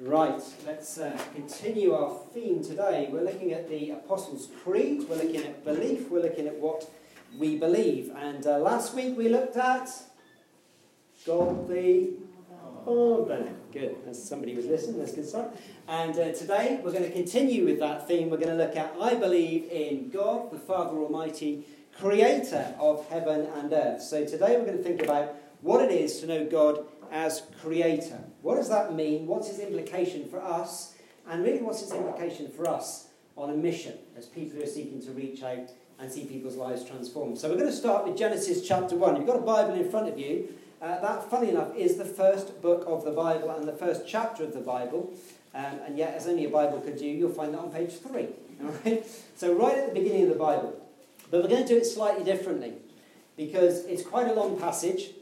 Right, let's continue our theme today. We're looking at the Apostles' Creed, we're looking at belief, we're looking at what we believe. And last week we looked at God the Father. Good, as somebody was listening, that's good stuff. And today we're going to continue with that theme. We're going to look at I believe in God, the Father Almighty, creator of heaven and earth. So today we're going to think about what it is to know God as creator. What does that mean? What's its implication for us? And really, what's its implication for us on a mission as people who are seeking to reach out and see people's lives transformed? So we're going to start with Genesis chapter 1. You've got a Bible in front of you. That, funny enough, is the first book of the Bible and the first chapter of the Bible. And yet, as only a Bible could do, you'll find that on page 3. All right? So right at the beginning of the Bible. But we're going to do it slightly differently because it's quite a long passage.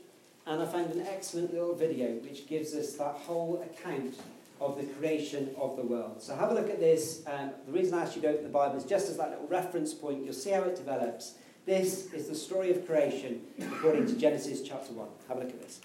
And I found an excellent little video which gives us that whole account of the creation of the world. So have a look at this. The reason I asked you to open the Bible is just as that little reference point. You'll see how it develops. This is the story of creation according to Genesis chapter 1. Have a look at this.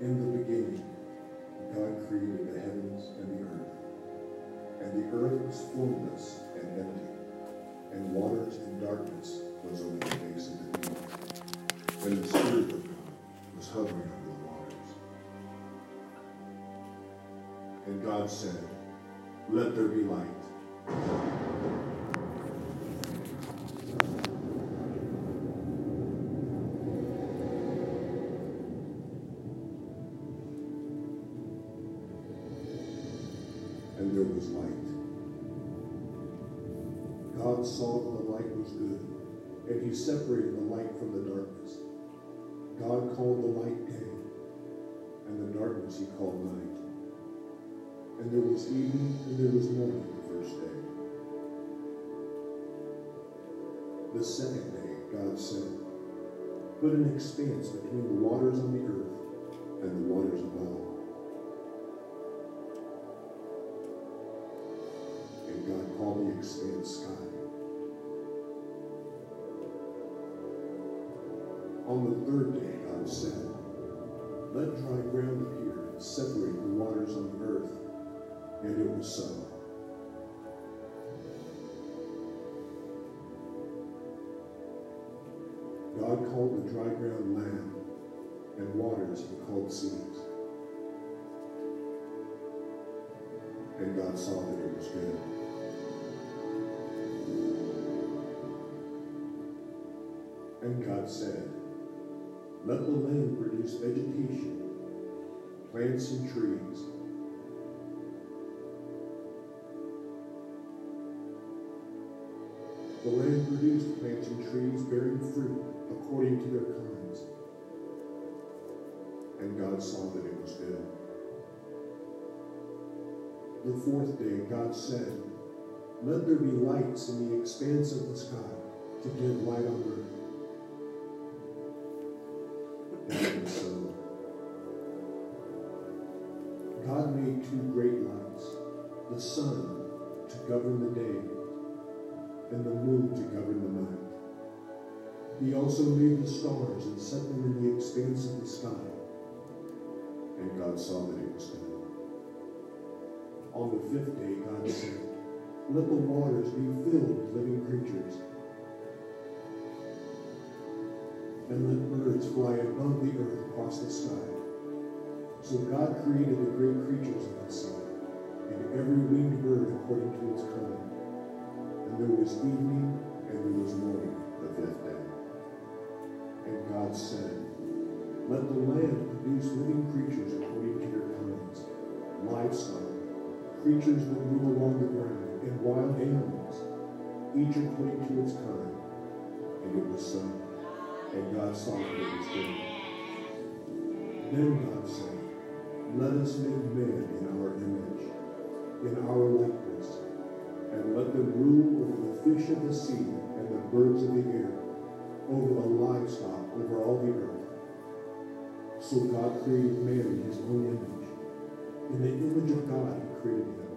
In the beginning, God created the heavens and the earth was formless and empty, and waters and darkness was over the face of the deep, when the Spirit of God was hovering over the waters. And God said, "Let there be light." Light. God saw that the light was good, and he separated the light from the darkness. God called the light day, and the darkness he called night. And there was evening, and there was morning the first day. The second day, God said, "Put an expanse between the waters on the earth and the waters above." God called the expanse sky. On the third day, God said, "Let dry ground appear and separate the waters on the earth." And it was so. God called the dry ground land, and waters he called seas. And God saw that it was good. And God said, "Let the land produce vegetation, plants and trees, the land produced plants and trees bearing fruit according to their kinds." And God saw that it was good. The fourth day, God said, "Let there be lights in the expanse of the sky to give light on earth." So, God made two great lights, the sun to govern the day and the moon to govern the night. He also made the stars and set them in the expanse of the sky. And God saw that it was good. On the fifth day, God said, "Let the waters be filled with living creatures, and let birds fly above the earth across the sky." So God created the great creatures of the sea, and every winged bird according to its kind. And there was evening, and there was morning the fifth day. And God said, "Let the land produce living creatures according to their kinds, livestock, creatures that move along the ground, and wild animals, each according to its kind." And it was so. And God saw that it was good. Then God said, "Let us make man in our image, in our likeness, and let them rule over the fish of the sea, and the birds of the air, over the livestock, over all the earth. So God created man in his own image. In the image of God, he created him.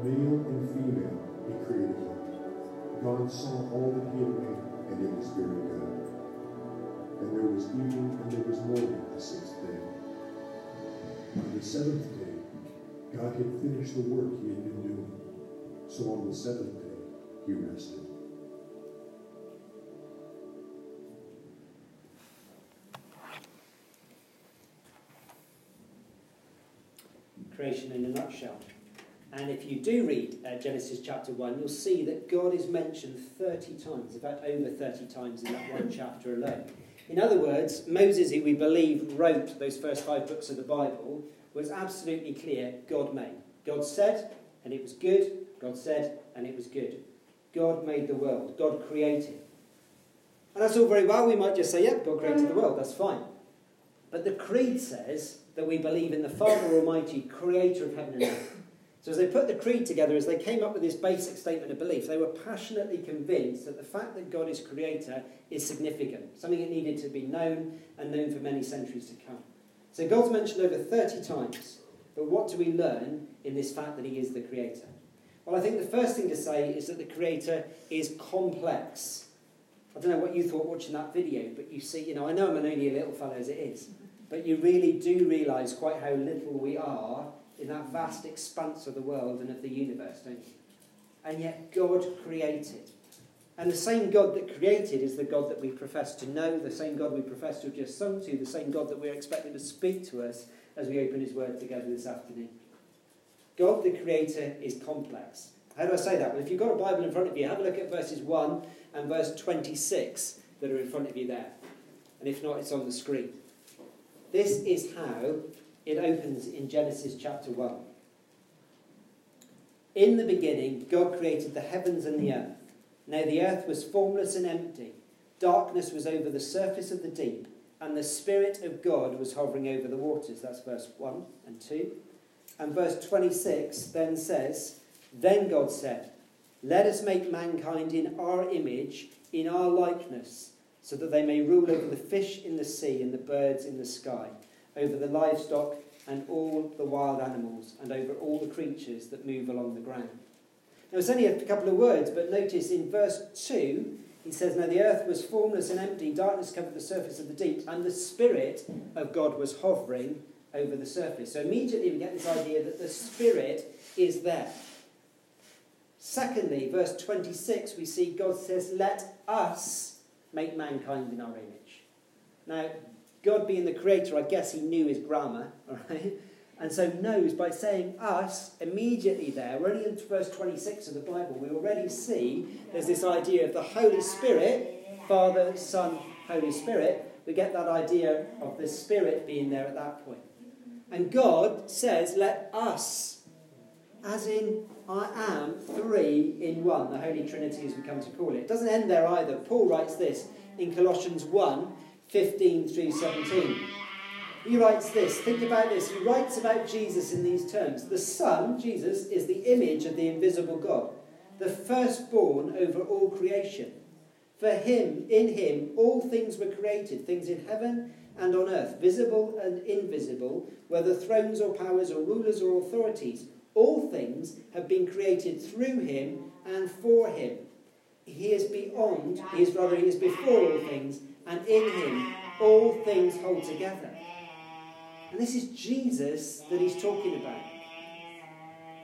Male and female, he created them. God saw all that he had made, and it was very good. And there was evening, and there was morning, the sixth day. On the seventh day, God had finished the work he had been doing. So on the seventh day, he rested. Creation in a nutshell. And if you do read Genesis chapter 1, you'll see that God is mentioned 30 times, in fact over 30 times in that one chapter alone. In other words, Moses, who we believe wrote those first 5 books of the Bible, was absolutely clear, God made. God said, and it was good. God said, and it was good. God made the world. God created. And that's all very well. We might just say, yeah, God created the world. That's fine. But the Creed says that we believe in the Father Almighty, creator of heaven and earth. So as they put the creed together, as they came up with this basic statement of belief, they were passionately convinced that the fact that God is creator is significant, something that needed to be known and known for many centuries to come. So God's mentioned over 30 times, but what do we learn in this fact that he is the creator? Well, I think the first thing to say is that the creator is complex. I don't know what you thought watching that video, but you see, I know I'm only a little fellow as it is, but you really do realise quite how little we are in that vast expanse of the world and of the universe, don't you? And yet God created. And the same God that created is the God that we profess to know, the same God we profess to have just sung to, the same God that we're expected to speak to us as we open his word together this afternoon. God the creator is complex. How do I say that? Well, if you've got a Bible in front of you, have a look at verses 1 and verse 26 that are in front of you there. And if not, it's on the screen. This is how it opens in Genesis chapter 1. In the beginning, God created the heavens and the earth. Now the earth was formless and empty. Darkness was over the surface of the deep, and the Spirit of God was hovering over the waters. That's verse 1 and 2. And verse 26 then says, Then God said, Let us make mankind in our image, in our likeness, so that they may rule over the fish in the sea and the birds in the sky, over the livestock and all the wild animals, and over all the creatures that move along the ground. Now it's only a couple of words, but notice in verse 2, he says, Now the earth was formless and empty, darkness covered the surface of the deep, and the Spirit of God was hovering over the surface. So immediately we get this idea that the Spirit is there. Secondly, verse 26, we see God says, Let us make mankind in our image. Now, God being the creator, I guess he knew his grammar, all right? And so knows by saying us immediately there, we're only in verse 26 of the Bible, we already see there's this idea of the Holy Spirit, Father, Son, Holy Spirit. We get that idea of the Spirit being there at that point. And God says, let us, as in I am three in one, the Holy Trinity as we come to call it. It doesn't end there either. Paul writes this in Colossians 1, 15 through 17. He writes this. Think about this. He writes about Jesus in these terms. The Son, Jesus, is the image of the invisible God, the firstborn over all creation. For him, in him, all things were created, things in heaven and on earth, visible and invisible, whether thrones or powers or rulers or authorities. All things have been created through him and for him. He is before all things, and in him all things hold together. And this is Jesus that he's talking about.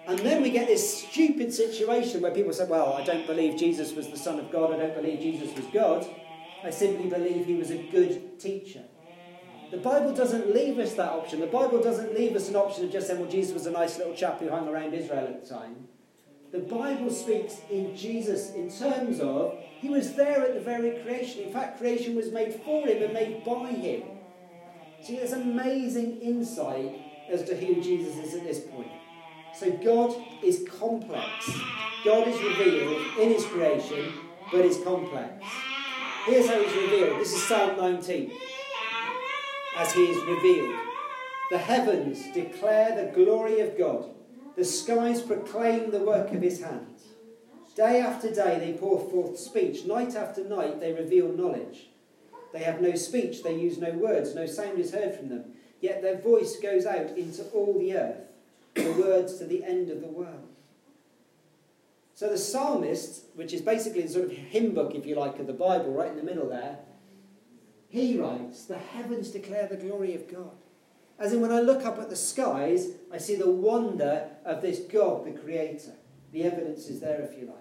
And then we get this stupid situation where people say, well, I don't believe Jesus was the Son of God. I don't believe Jesus was God. I simply believe he was a good teacher. The Bible doesn't leave us that option. The Bible doesn't leave us an option of just saying, well, Jesus was a nice little chap who hung around Israel at the time. The Bible speaks in Jesus in terms of he was there at the very creation. In fact, creation was made for him and made by him. See, there's amazing insight as to who Jesus is at this point. So God is complex. God is revealed in his creation, but is complex. Here's how he's revealed. This is Psalm 19. As he is revealed, the heavens declare the glory of God. The skies proclaim the work of his hands. Day after day they pour forth speech. Night after night they reveal knowledge. They have no speech, they use no words, no sound is heard from them. Yet their voice goes out into all the earth, the words to the end of the world. So the psalmist, which is basically the sort of hymn book, if you like, of the Bible, right in the middle there, he writes, the heavens declare the glory of God. As in, when I look up at the skies, I see the wonder of this God, the Creator. The evidence is there, if you like.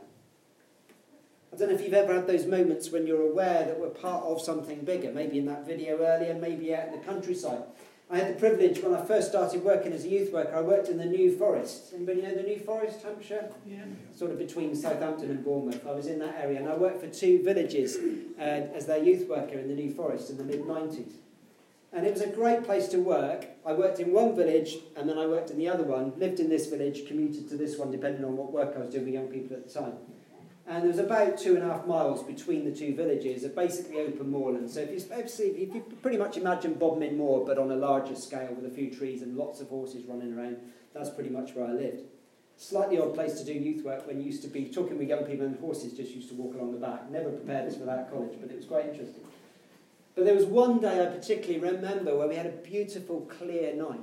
I don't know if you've ever had those moments when you're aware that we're part of something bigger, maybe in that video earlier, maybe out in the countryside. I had the privilege, when I first started working as a youth worker, I worked in the New Forest. Anybody know the New Forest, Hampshire? Yeah. Sort of between Southampton and Bournemouth. I was in that area, and I worked for two villages as their youth worker in the New Forest in the mid-90s. And it was a great place to work. I worked in one village, and then I worked in the other one, lived in this village, commuted to this one, depending on what work I was doing with young people at the time. And there was about 2.5 miles between the two villages of basically open moorland. So if you pretty much imagine Bodmin Moor, but on a larger scale with a few trees and lots of horses running around, that's pretty much where I lived. Slightly odd place to do youth work when you used to be talking with young people and horses just used to walk along the back. Never prepared us for that at college, but it was quite interesting. But there was one day I particularly remember where we had a beautiful, clear night.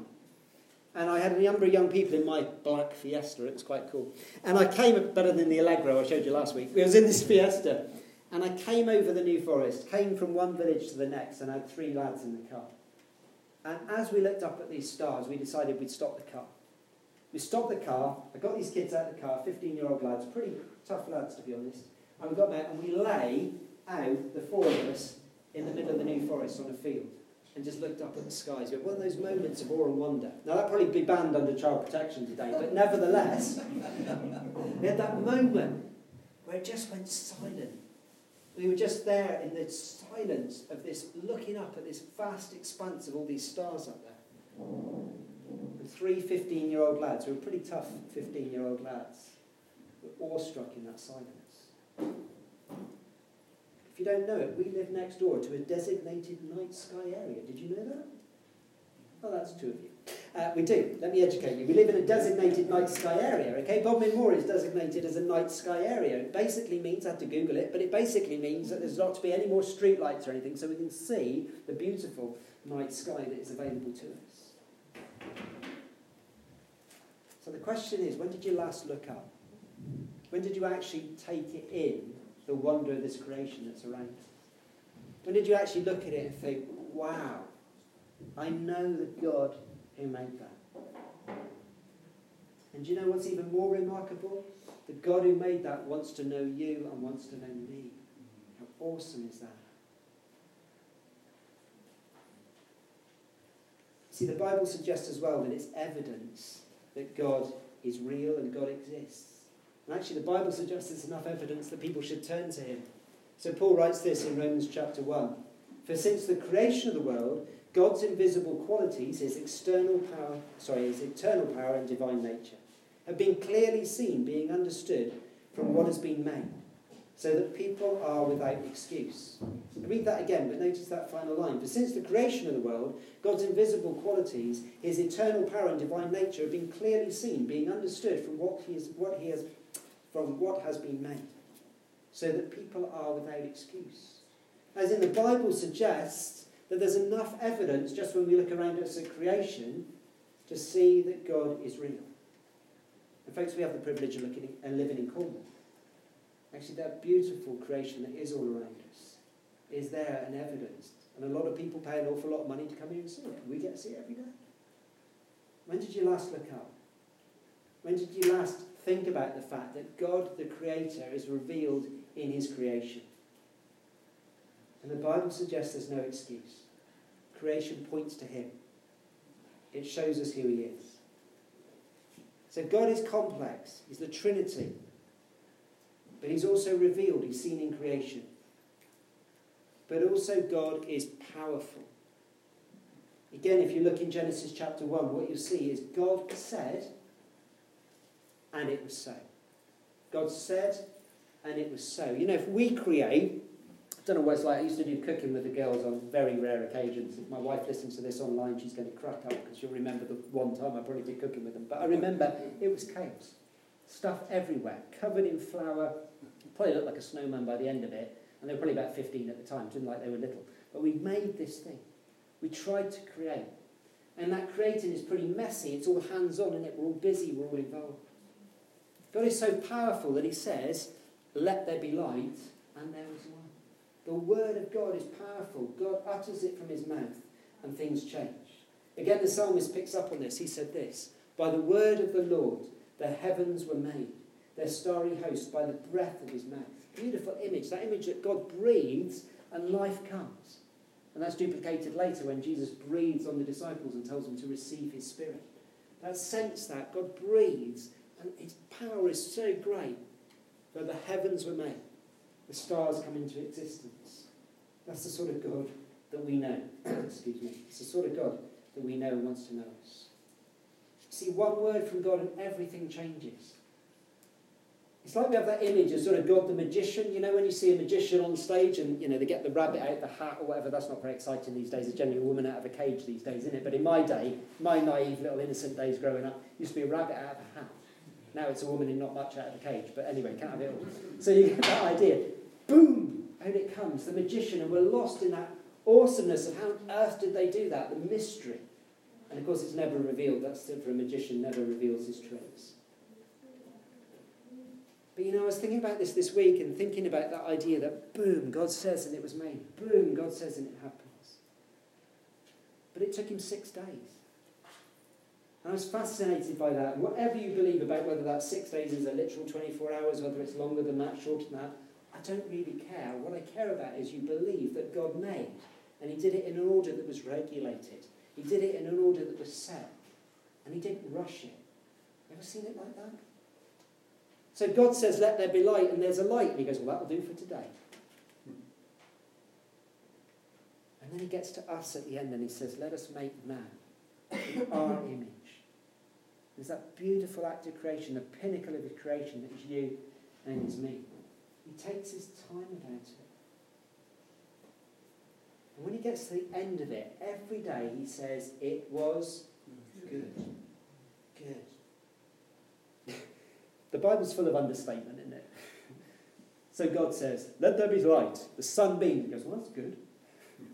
And I had a number of young people in my black Fiesta. It was quite cool. And I came, better than the Allegro I showed you last week. It was in this Fiesta. And I came over the New Forest, came from one village to the next, and I had three lads in the car. And as we looked up at these stars, we decided we'd stop the car. We stopped the car. I got these kids out of the car, 15-year-old lads, pretty tough lads to be honest. And we got there and we lay out, the four of us, in the middle of the New Forest on a field. And just looked up at the skies. One of those moments of awe and wonder. Now that'd probably be banned under child protection today, but nevertheless, we had that moment where it just went silent. We were just there in the silence of this, looking up at this vast expanse of all these stars up there. And three 15-year-old lads, who were pretty tough 15-year-old lads, were awestruck in that silence. If you don't know it, we live next door to a designated night sky area. Did you know that? Oh, that's two of you. We do. Let me educate you. We live in a designated night sky area, okay? Bodmin Moor is designated as a night sky area. It basically means, I had to Google it, but it basically means that there's not to be any more street lights or anything, so we can see the beautiful night sky that is available to us. So the question is, when did you last look up? When did you actually take it in? The wonder of this creation that's around us. When did you actually look at it and think, wow, I know the God who made that. And do you know what's even more remarkable? The God who made that wants to know you and wants to know me. How awesome is that? See, the Bible suggests as well that it's evidence that God is real and God exists. And actually, the Bible suggests there's enough evidence that people should turn to him. So Paul writes this in Romans chapter 1. For since the creation of the world, God's invisible qualities, his eternal power and divine nature, have been clearly seen, being understood from what has been made, so that people are without excuse. Read that again, but notice that final line. For since the creation of the world, God's invisible qualities, his eternal power and divine nature, have been clearly seen, being understood from what has been made, so that people are without excuse. As in, the Bible suggests that there's enough evidence, just when we look around us at creation, to see that God is real. And folks, we have the privilege of looking and living in Cornwall. Actually, that beautiful creation that is all around us is there and evidenced. And a lot of people pay an awful lot of money to come here and see it. We get to see it every day. When did you last look up? When did you last think about the fact that God, the Creator, is revealed in his creation? And the Bible suggests there's no excuse. Creation points to him. It shows us who he is. So God is complex. He's the Trinity. But he's also revealed. He's seen in creation. But also God is powerful. Again, if you look in Genesis chapter 1, what you'll see is God said, and it was so. God said, and it was so. You know, if we create, I don't know what it's like. I used to do cooking with the girls on very rare occasions. If my wife listens to this online, she's going to crack up because she'll remember the one time I probably did cooking with them. But I remember it was chaos. stuff everywhere, covered in flour. It probably looked like a snowman by the end of it, and they were probably about 15 at the time, didn't like they were little. But we made this thing. We tried to create. And that creating is pretty messy. It's all hands-on, isn't it? We're all busy, we're all involved. God is so powerful that he says, let there be light, and there was light. The word of God is powerful. God utters it from his mouth, and things change. Again, the psalmist picks up on this. He said this, by the word of the Lord, the heavens were made, their starry host by the breath of his mouth. Beautiful image, that image that God breathes and life comes. And that's duplicated later when Jesus breathes on the disciples and tells them to receive his spirit. That sense that God breathes and his power is so great that the heavens were made. The stars come into existence. That's the sort of God that we know. Excuse me. It's the sort of God that we know and wants to know us. See, one word from God and everything changes. It's like we have that image of sort of God the magician. You know, when you see a magician on stage and, you know, they get the rabbit out, the hat or whatever, that's not very exciting these days. It's generally a woman out of a cage these days, isn't it? But in my day, my naive little innocent days growing up, used to be a rabbit out of a hat. Now it's a woman in not much out of a cage. But anyway, can't have it all. So you get that idea. Boom! Out it comes, the magician. And we're lost in that awesomeness of how on earth did they do that? The mystery. And of course it's never revealed. That's it for a magician, never reveals his tricks. But, you know, I was thinking about this week and thinking about that idea that, boom, God says and it was made. Boom, God says and it happens. But it took him 6 days. And I was fascinated by that. And whatever you believe about whether that 6 days is a literal 24 hours, whether it's longer than that, shorter than that, I don't really care. What I care about is you believe that God made. And he did it in an order that was regulated. He did it in an order that was set. And he didn't rush it. Ever seen it like that? So God says, let there be light, and there's a light. And he goes, well, that'll do for today. And then he gets to us at the end, and he says, let us make man in our image. There's that beautiful act of creation, the pinnacle of his creation that is you and is me. He takes his time about it. And when he gets to the end of it, every day he says, it was good. Good. The Bible's full of understatement, isn't it? So God says, let there be light. The sun beams. He goes, well, that's good.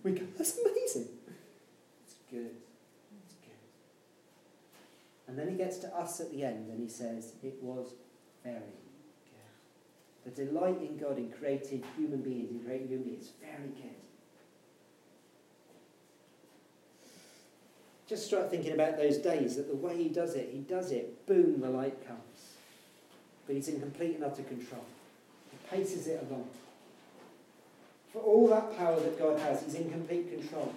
We go, that's amazing. It's good. It's good. And then he gets to us at the end and he says, it was very good. The delight in God in creating human beings, in creating human beings, is very good. Just start thinking about those days, that the way he does it, boom, the light comes. But he's in complete and utter control. He paces it along. For all that power that God has, he's in complete control.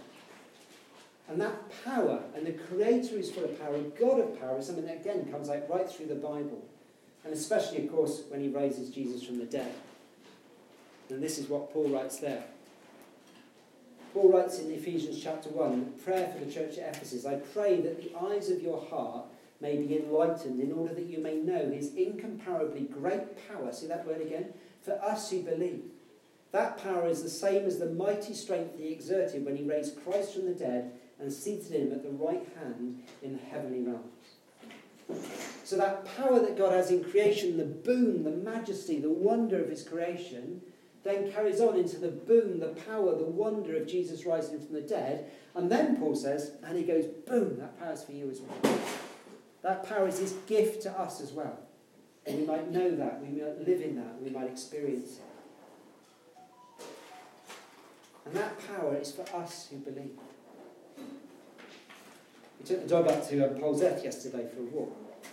And that power, and the Creator is full of power, and God of power, is something that again comes out right through the Bible. And especially, of course, when he raises Jesus from the dead. And this is what Paul writes there. Paul writes in Ephesians chapter 1, the prayer for the church at Ephesus, I pray that the eyes of your heart may be enlightened in order that you may know his incomparably great power, see that word again, for us who believe. That power is the same as the mighty strength he exerted when he raised Christ from the dead and seated him at the right hand in the heavenly realms. So that power that God has in creation, the boom, the majesty, the wonder of his creation, then carries on into the boom, the power, the wonder of Jesus rising from the dead. And then Paul says, and he goes, boom, that power's for you as well. That power is his gift to us as well. And we might know that, we might live in that, we might experience it. And that power is for us who believe. We took the dog up to Polzeath yesterday for a walk.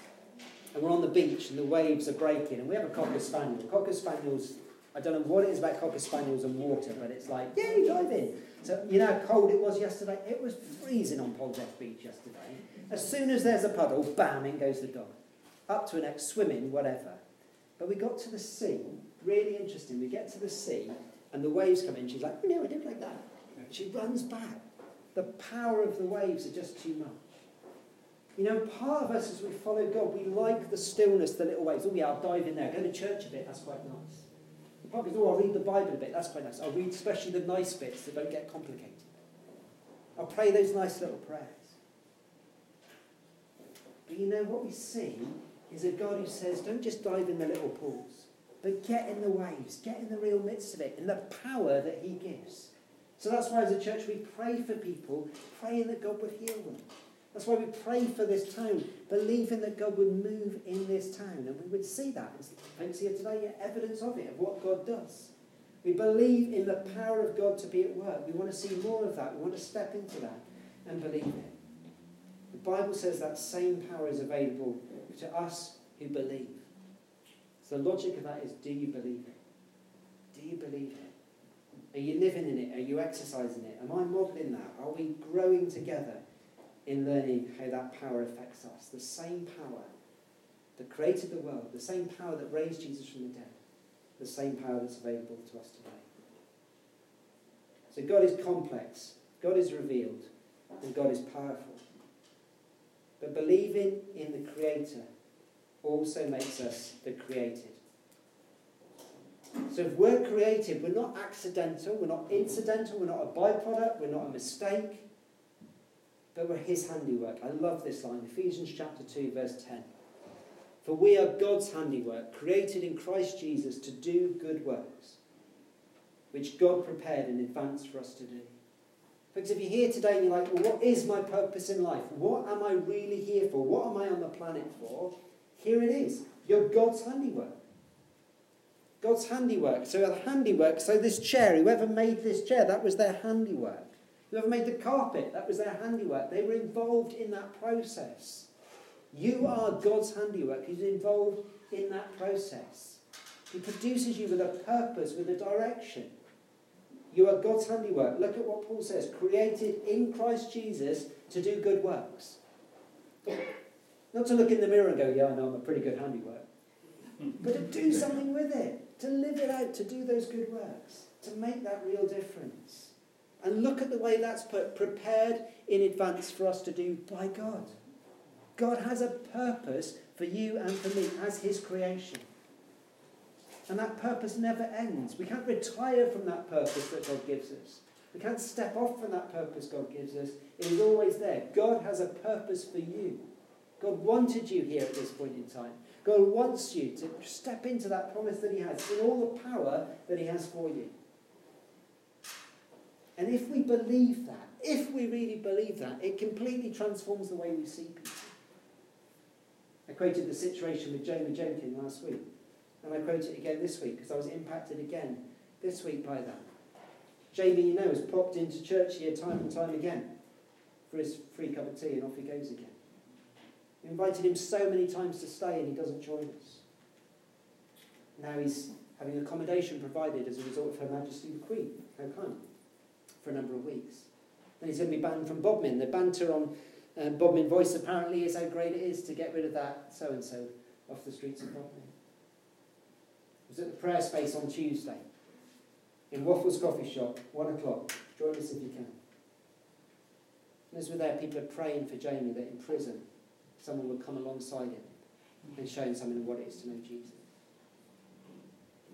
And we're on the beach and the waves are breaking. And we have a Cocker Spaniel. Cocker Spaniels, I don't know what it is about Cocker Spaniels and water, but it's like, yay, dive in. So you know how cold it was yesterday? It was freezing on Polzeath Beach yesterday. As soon as there's a puddle, bam, in goes the dog. Up to an ex, swimming, whatever. But we got to the sea, really interesting. We get to the sea, and the waves come in. She's like, oh, no, I don't like that. She runs back. The power of the waves are just too much. You know, part of us, as we follow God, we like the stillness, the little waves. Oh, yeah, I'll dive in there. Go to church a bit, that's quite nice. The part is, oh, I'll read the Bible a bit, that's quite nice. I'll read especially the nice bits that don't get complicated. I'll pray those nice little prayers. But you know what we see is a God who says, don't just dive in the little pools, but get in the waves, get in the real midst of it, in the power that he gives. So that's why as a church we pray for people, praying that God would heal them. That's why we pray for this town, believing that God would move in this town. And we would see that. Thanks here today, evidence of it, of what God does. We believe in the power of God to be at work. We want to see more of that. We want to step into that and believe it. The Bible says that same power is available to us who believe. So the logic of that is, do you believe it? Do you believe it? Are you living in it? Are you exercising it? Am I modelling that? Are we growing together in learning how that power affects us? The same power that created the world, the same power that raised Jesus from the dead, the same power that's available to us today. So God is complex, God is revealed, and God is powerful. But believing in the Creator also makes us the created. So if we're created, we're not accidental, we're not incidental, we're not a byproduct, we're not a mistake, but we're his handiwork. I love this line, Ephesians chapter 2, verse 10. For we are God's handiwork, created in Christ Jesus to do good works, which God prepared in advance for us to do. Because if you're here today and you're like, well, what is my purpose in life? What am I really here for? What am I on the planet for? Here it is. You're God's handiwork. God's handiwork. So the handiwork, so this chair, whoever made this chair, that was their handiwork. Whoever made the carpet, that was their handiwork. They were involved in that process. You are God's handiwork. He's involved in that process. He produces you with a purpose, with a direction. You are God's handiwork. Look at what Paul says. Created in Christ Jesus to do good works. Not to look in the mirror and go, yeah, I know I'm a pretty good handiwork. But to do something with it. To live it out. To do those good works. To make that real difference. And look at the way that's put. Prepared in advance for us to do by God. God has a purpose for you and for me as his creation. And that purpose never ends. We can't retire from that purpose that God gives us. We can't step off from that purpose God gives us. It is always there. God has a purpose for you. God wanted you here at this point in time. God wants you to step into that promise that he has in all the power that he has for you. And if we believe that, if we really believe that, it completely transforms the way we see people. I quoted the situation with Jamie Jenkins last week. And I quote it again this week because I was impacted again this week by that. Jamie, you know, has popped into church here time and time again for his free cup of tea and off he goes again. We invited him so many times to stay and he doesn't join us. Now he's having accommodation provided as a result of Her Majesty the Queen, how kind, for a number of weeks. And he's going to be banned from Bodmin. The banter on Bodmin Voice apparently is how great it is to get rid of that so-and-so off the streets of Bodmin. It was at the prayer space on Tuesday in Waffles Coffee Shop, 1 o'clock. Join us if you can. And as we're there, people are praying for Jamie that in prison someone would come alongside him and show him something of what it is to know Jesus.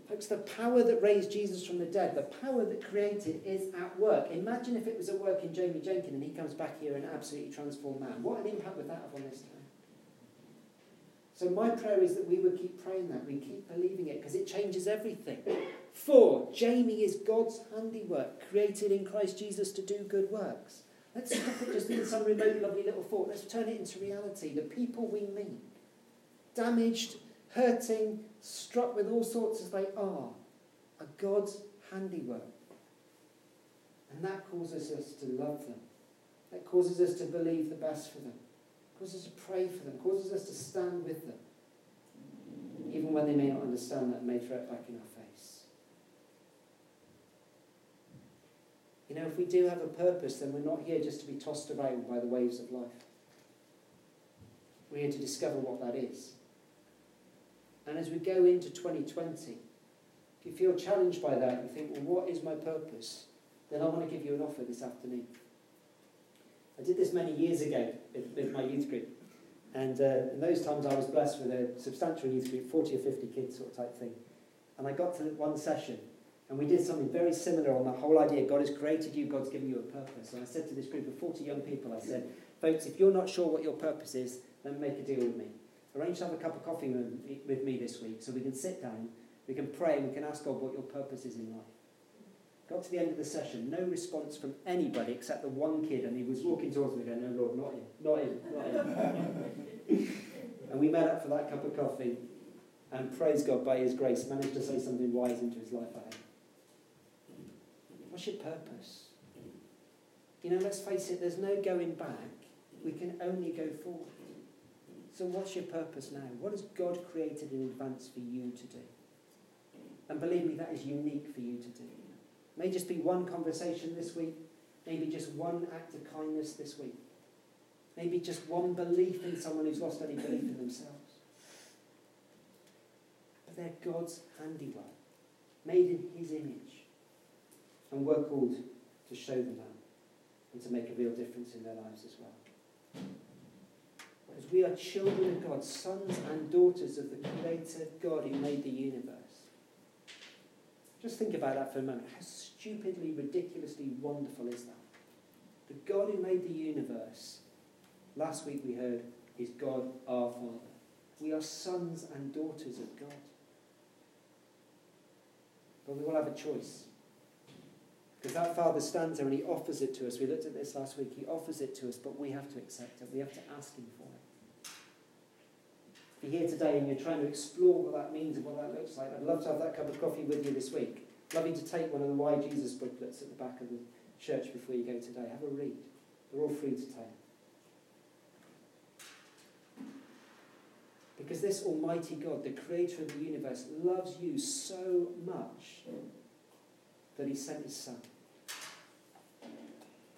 Folks, the power that raised Jesus from the dead, the power that created, is at work. Imagine if it was at work in Jamie Jenkins and he comes back here an absolutely transformed man. What an impact would that have on this town? So my prayer is that we would keep praying that, we keep believing it, because it changes everything. For Jamie is God's handiwork, created in Christ Jesus to do good works. Let's stop it just in some remote, lovely little thought. Let's turn it into reality. The people we meet, damaged, hurting, struck with all sorts as they are God's handiwork. And that causes us to love them. That causes us to believe the best for them. Causes us to pray for them, causes us to stand with them, even when they may not understand that and may throw it back in our face. You know, if we do have a purpose, then we're not here just to be tossed around by the waves of life. We're here to discover what that is. And as we go into 2020, if you feel challenged by that, you think, well, what is my purpose? Then I want to give you an offer this afternoon. I did this many years ago with my youth group. And in those times I was blessed with a substantial youth group, 40 or 50 kids sort of type thing. And I got to one session and we did something very similar on the whole idea, God has created you, God's given you a purpose. And I said to this group of 40 young people, I said, folks, if you're not sure what your purpose is, then make a deal with me. Arrange to have a cup of coffee with me this week so we can sit down, we can pray, and we can ask God what your purpose is in life. Got to the end of the session, no response from anybody except the one kid, and he was walking towards me going, no, Lord, not him. And we met up for that cup of coffee, and praise God, by his grace, managed to say something wise into his life. What's your purpose? You know, let's face it, there's no going back. We can only go forward. So what's your purpose now? What has God created in advance for you to do? And believe me, that is unique for you to do. May just be one conversation this week. Maybe just one act of kindness this week. Maybe just one belief in someone who's lost any belief in themselves. But they're God's handiwork, made in his image. And we're called to show them that and to make a real difference in their lives as well. Because we are children of God, sons and daughters of the Creator God who made the universe. Just think about that for a moment. How stupidly, ridiculously wonderful is that? The God who made the universe, last week we heard, is God our Father. We are sons and daughters of God. But we all have a choice. Because that Father stands there and he offers it to us. We looked at this last week. He offers it to us, but we have to accept it. We have to ask him for it. If you're here today and you're trying to explore what that means and what that looks like, I'd love to have that cup of coffee with you this week. Love you to take one of the Why Jesus booklets at the back of the church before you go today. Have a read. They're all free to take. Because this almighty God, the creator of the universe, loves you so much that he sent his son.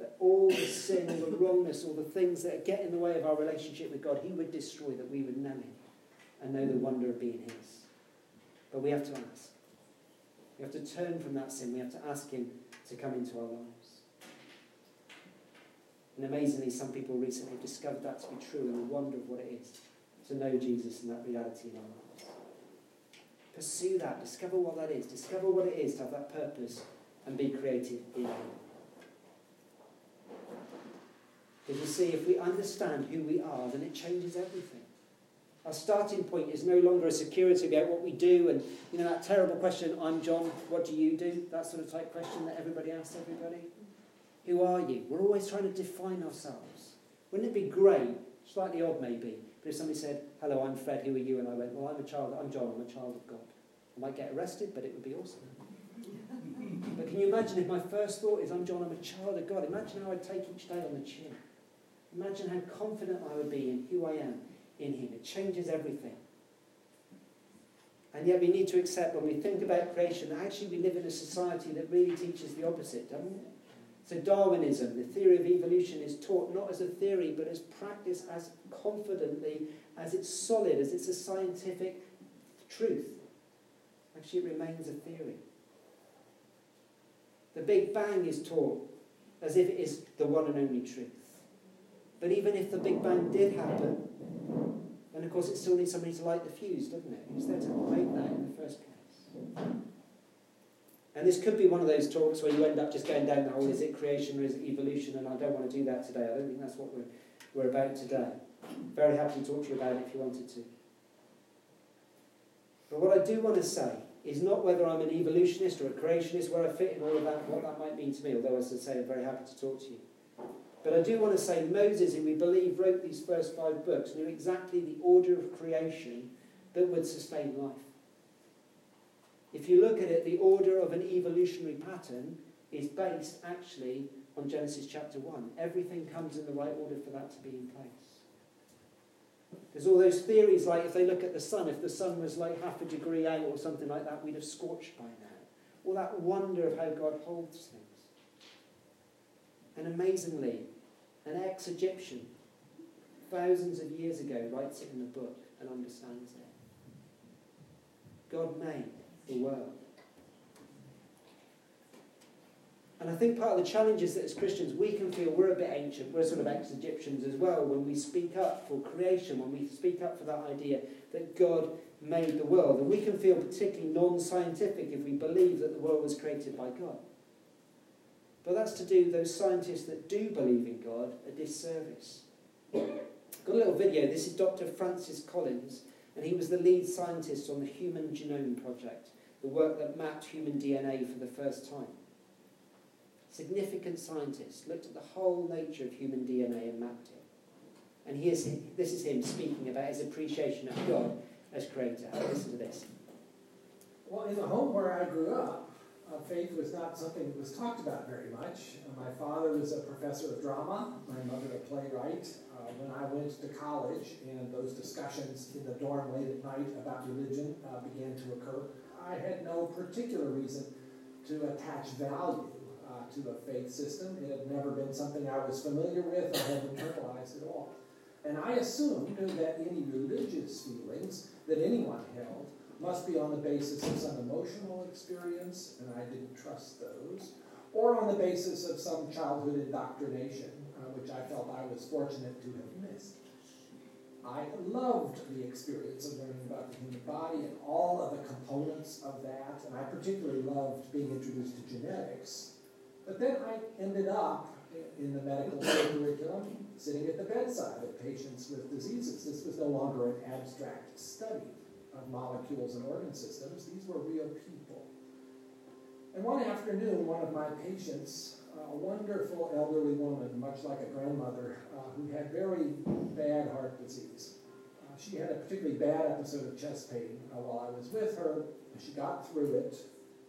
That all the sin, all the wrongness, all the things that get in the way of our relationship with God, he would destroy, that we would know him and know the wonder of being his. But we have to ask. We have to turn from that sin. We have to ask him to come into our lives. And amazingly, some people recently have discovered that to be true, and the wonder of what it is to know Jesus and that reality in our lives. Pursue that. Discover what that is. Discover what it is to have that purpose and be created in him. Because you see, if we understand who we are, then it changes everything. Our starting point is no longer a security about what we do, and you know that terrible question, I'm John, what do you do? That sort of type question that everybody asks everybody. Who are you? We're always trying to define ourselves. Wouldn't it be great, slightly odd maybe, but if somebody said, hello, I'm Fred, who are you? And I went, well, I'm John, I'm a child of God. I might get arrested, but it would be awesome. But can you imagine if my first thought is, I'm John, I'm a child of God? Imagine how I'd take each day on the chin. Imagine how confident I would be in who I am in him. It changes everything. And yet we need to accept when we think about creation that actually we live in a society that really teaches the opposite, doesn't it? So Darwinism, the theory of evolution, is taught not as a theory but as practice, as confidently, as it's solid, as it's a scientific truth. Actually, it remains a theory. The Big Bang is taught as if it is the one and only truth. But even if the Big Bang did happen, then of course it still needs somebody to light the fuse, doesn't it? Who's there to make that in the first place? And this could be one of those talks where you end up just going down the whole, is it creation or is it evolution? And I don't want to do that today. I don't think that's what we're about today. Very happy to talk to you about it if you wanted to. But what I do want to say is not whether I'm an evolutionist or a creationist, where I fit in all of that, what that might mean to me, although as I say, I'm very happy to talk to you. But I do want to say Moses, who we believe wrote these first 5 books, knew exactly the order of creation that would sustain life. If you look at it, the order of an evolutionary pattern is based actually on Genesis chapter 1. Everything comes in the right order for that to be in place. There's all those theories like if they look at the sun, if the sun was like half a degree out or something like that, we'd have scorched by now. All that wonder of how God holds things. And amazingly, an ex-Egyptian, thousands of years ago, writes it in a book and understands it. God made the world. And I think part of the challenge is that as Christians, we can feel we're a bit ancient, we're sort of ex-Egyptians as well, when we speak up for creation, when we speak up for that idea that God made the world. And we can feel particularly non-scientific if we believe that the world was created by God. But that's to do those scientists that do believe in God a disservice. Got a little video. This is Dr. Francis Collins, and he was the lead scientist on the Human Genome Project, the work that mapped human DNA for the first time. Significant scientist, looked at the whole nature of human DNA and mapped it. And here's him, this is him speaking about his appreciation of God as creator. Listen to this. Well, in the home where I grew up, faith was not something that was talked about very much. My father was a professor of drama, my mother a playwright. When I went to college and those discussions in the dorm late at night about religion began to occur, I had no particular reason to attach value to a faith system. It had never been something I was familiar with or had internalized at all. And I assumed that any religious feelings that anyone held must be on the basis of some emotional experience, and I didn't trust those, or on the basis of some childhood indoctrination, which I felt I was fortunate to have missed. I loved the experience of learning about the human body and all of the components of that, and I particularly loved being introduced to genetics. But then I ended up in the medical curriculum sitting at the bedside of patients with diseases. This was no longer an abstract study of molecules and organ systems. These were real people. And one afternoon, one of my patients, a wonderful elderly woman, much like a grandmother, who had very bad heart disease. She had a particularly bad episode of chest pain while I was with her. She got through it,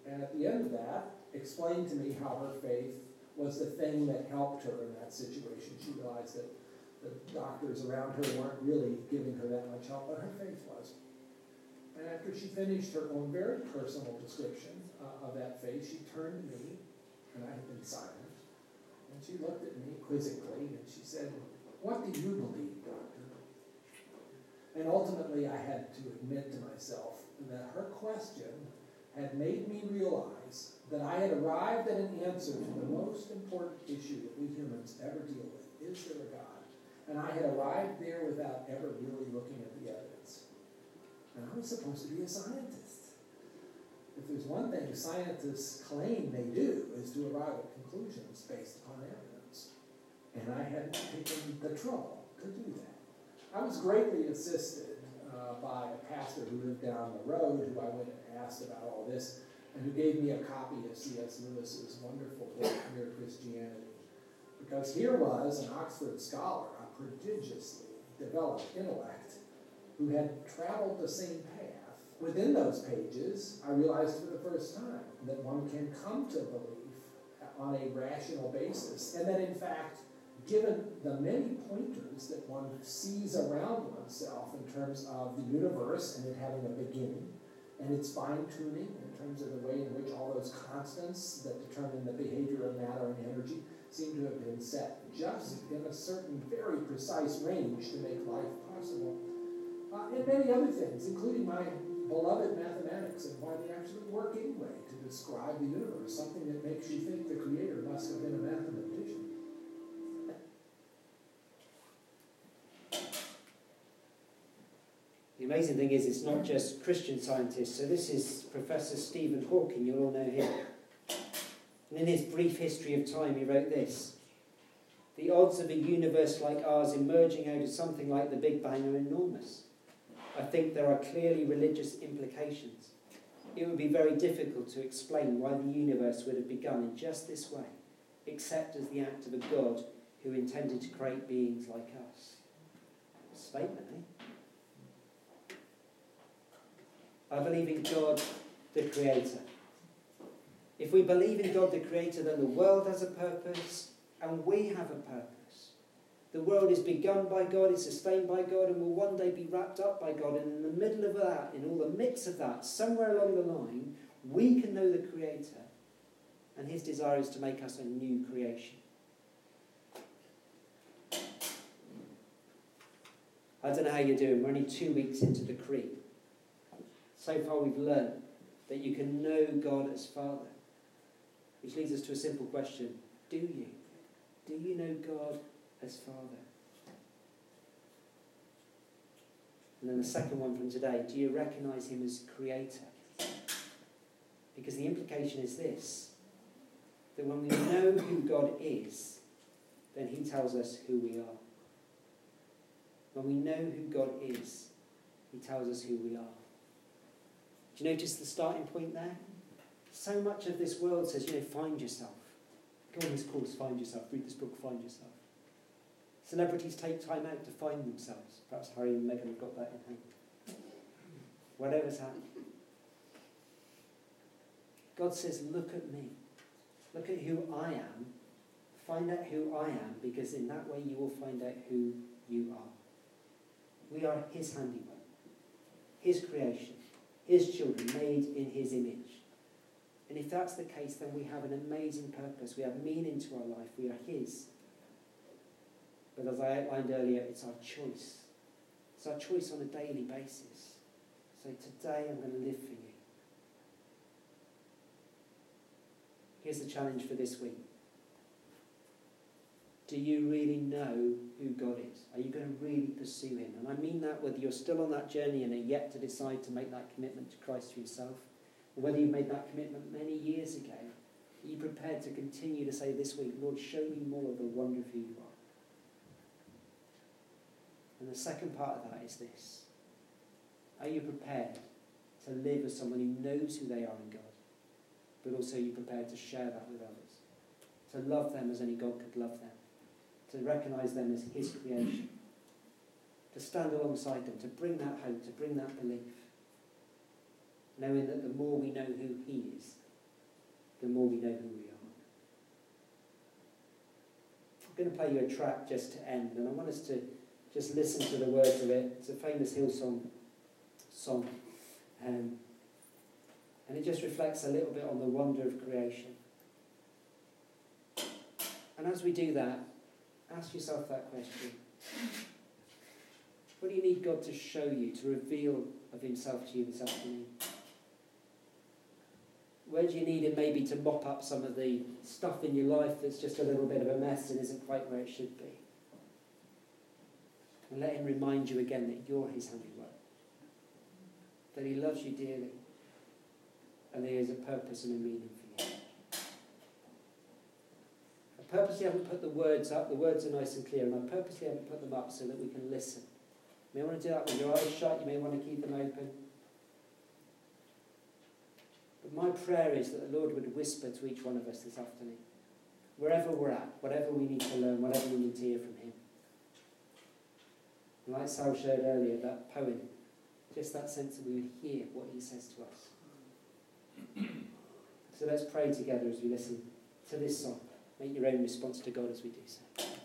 and at the end of that, explained to me how her faith was the thing that helped her in that situation. She realized that the doctors around her weren't really giving her that much help, but her faith was. And after she finished her own very personal description of that faith, she turned to me, and I had been silent. And she looked at me quizzically, and she said, "What do you believe, Doctor?" And ultimately, I had to admit to myself that her question had made me realize that I had arrived at an answer to the most important issue that we humans ever deal with: is there a God? And I had arrived there without ever really looking at the evidence. And I was supposed to be a scientist. If there's one thing scientists claim they do, is to arrive at conclusions based upon evidence. And I hadn't taken the trouble to do that. I was greatly assisted by a pastor who lived down the road, who I went and asked about all this, and who gave me a copy of C.S. Lewis's wonderful book, Mere Christianity. Because here was an Oxford scholar, a prodigiously developed intellect, who had traveled the same path. Within those pages, I realized for the first time that one can come to belief on a rational basis, and that in fact, given the many pointers that one sees around oneself in terms of the universe and it having a beginning, and its fine-tuning in terms of the way in which all those constants that determine the behavior of matter and energy seem to have been set just in a certain very precise range to make life possible, and many other things, including my beloved mathematics and why they actually work anyway to describe the universe, something that makes you think the creator must have been a mathematician. The amazing thing is, it's not just Christian scientists. So this is Professor Stephen Hawking, you'll all know him. And in his brief history of time, he wrote this: the odds of a universe like ours emerging out of something like the Big Bang are enormous. I think there are clearly religious implications. It would be very difficult to explain why the universe would have begun in just this way, except as the act of a God who intended to create beings like us. Statement, eh? I believe in God, the Creator. If we believe in God, the Creator, then the world has a purpose, and we have a purpose. The world is begun by God, is sustained by God, and will one day be wrapped up by God. And in the middle of that, in all the mix of that, somewhere along the line, we can know the Creator, and his desire is to make us a new creation. I don't know how you're doing. We're only 2 weeks into the creed. So far we've learned that you can know God as Father, which leads us to a simple question. Do you? Do you know God as Father? And then the second one from today, do you recognise him as Creator? Because the implication is this, that when we know who God is, then he tells us who we are. When we know who God is, he tells us who we are. Do you notice the starting point there? So much of this world says, you know, find yourself. Go on this course, find yourself. Read this book, find yourself. Celebrities take time out to find themselves. Perhaps Harry and Meghan have got that in hand. Whatever's happening. God says, look at me. Look at who I am. Find out who I am, because in that way you will find out who you are. We are his handiwork, his creation, his children, made in his image. And if that's the case, then we have an amazing purpose. We have meaning to our life. We are his. But as I outlined earlier, it's our choice. It's our choice on a daily basis. So today I'm going to live for you. Here's the challenge for this week. Do you really know who God is? Are you going to really pursue him? And I mean that whether you're still on that journey and are yet to decide to make that commitment to Christ for yourself, or whether you've made that commitment many years ago, are you prepared to continue to say this week, Lord, show me more of the wonder of who you are? And the second part of that is this. Are you prepared to live as someone who knows who they are in God, but also are you prepared to share that with others? To love them as only God could love them. To recognise them as his creation. To stand alongside them, to bring that hope, to bring that belief. Knowing that the more we know who he is, the more we know who we are. I'm going to play you a track just to end, and I want us to just listen to the words of it. It's a famous Hillsong song. And it just reflects a little bit on the wonder of creation. And as we do that, ask yourself that question. What do you need God to show you, to reveal of himself to you this afternoon? Where do you need him maybe to mop up some of the stuff in your life that's just a little bit of a mess and isn't quite where it should be? And let him remind you again that you're his handiwork. That he loves you dearly. And there is a purpose and a meaning for you. I purposely haven't put the words up. The words are nice and clear, and I purposely haven't put them up so that we can listen. You may want to do that with your eyes shut. You may want to keep them open. But my prayer is that the Lord would whisper to each one of us this afternoon. Wherever we're at, whatever we need to learn, whatever we need to hear from him. And like Sal shared earlier, that poem, just that sense that we would hear what he says to us. So let's pray together as we listen to this song. Make your own response to God as we do so.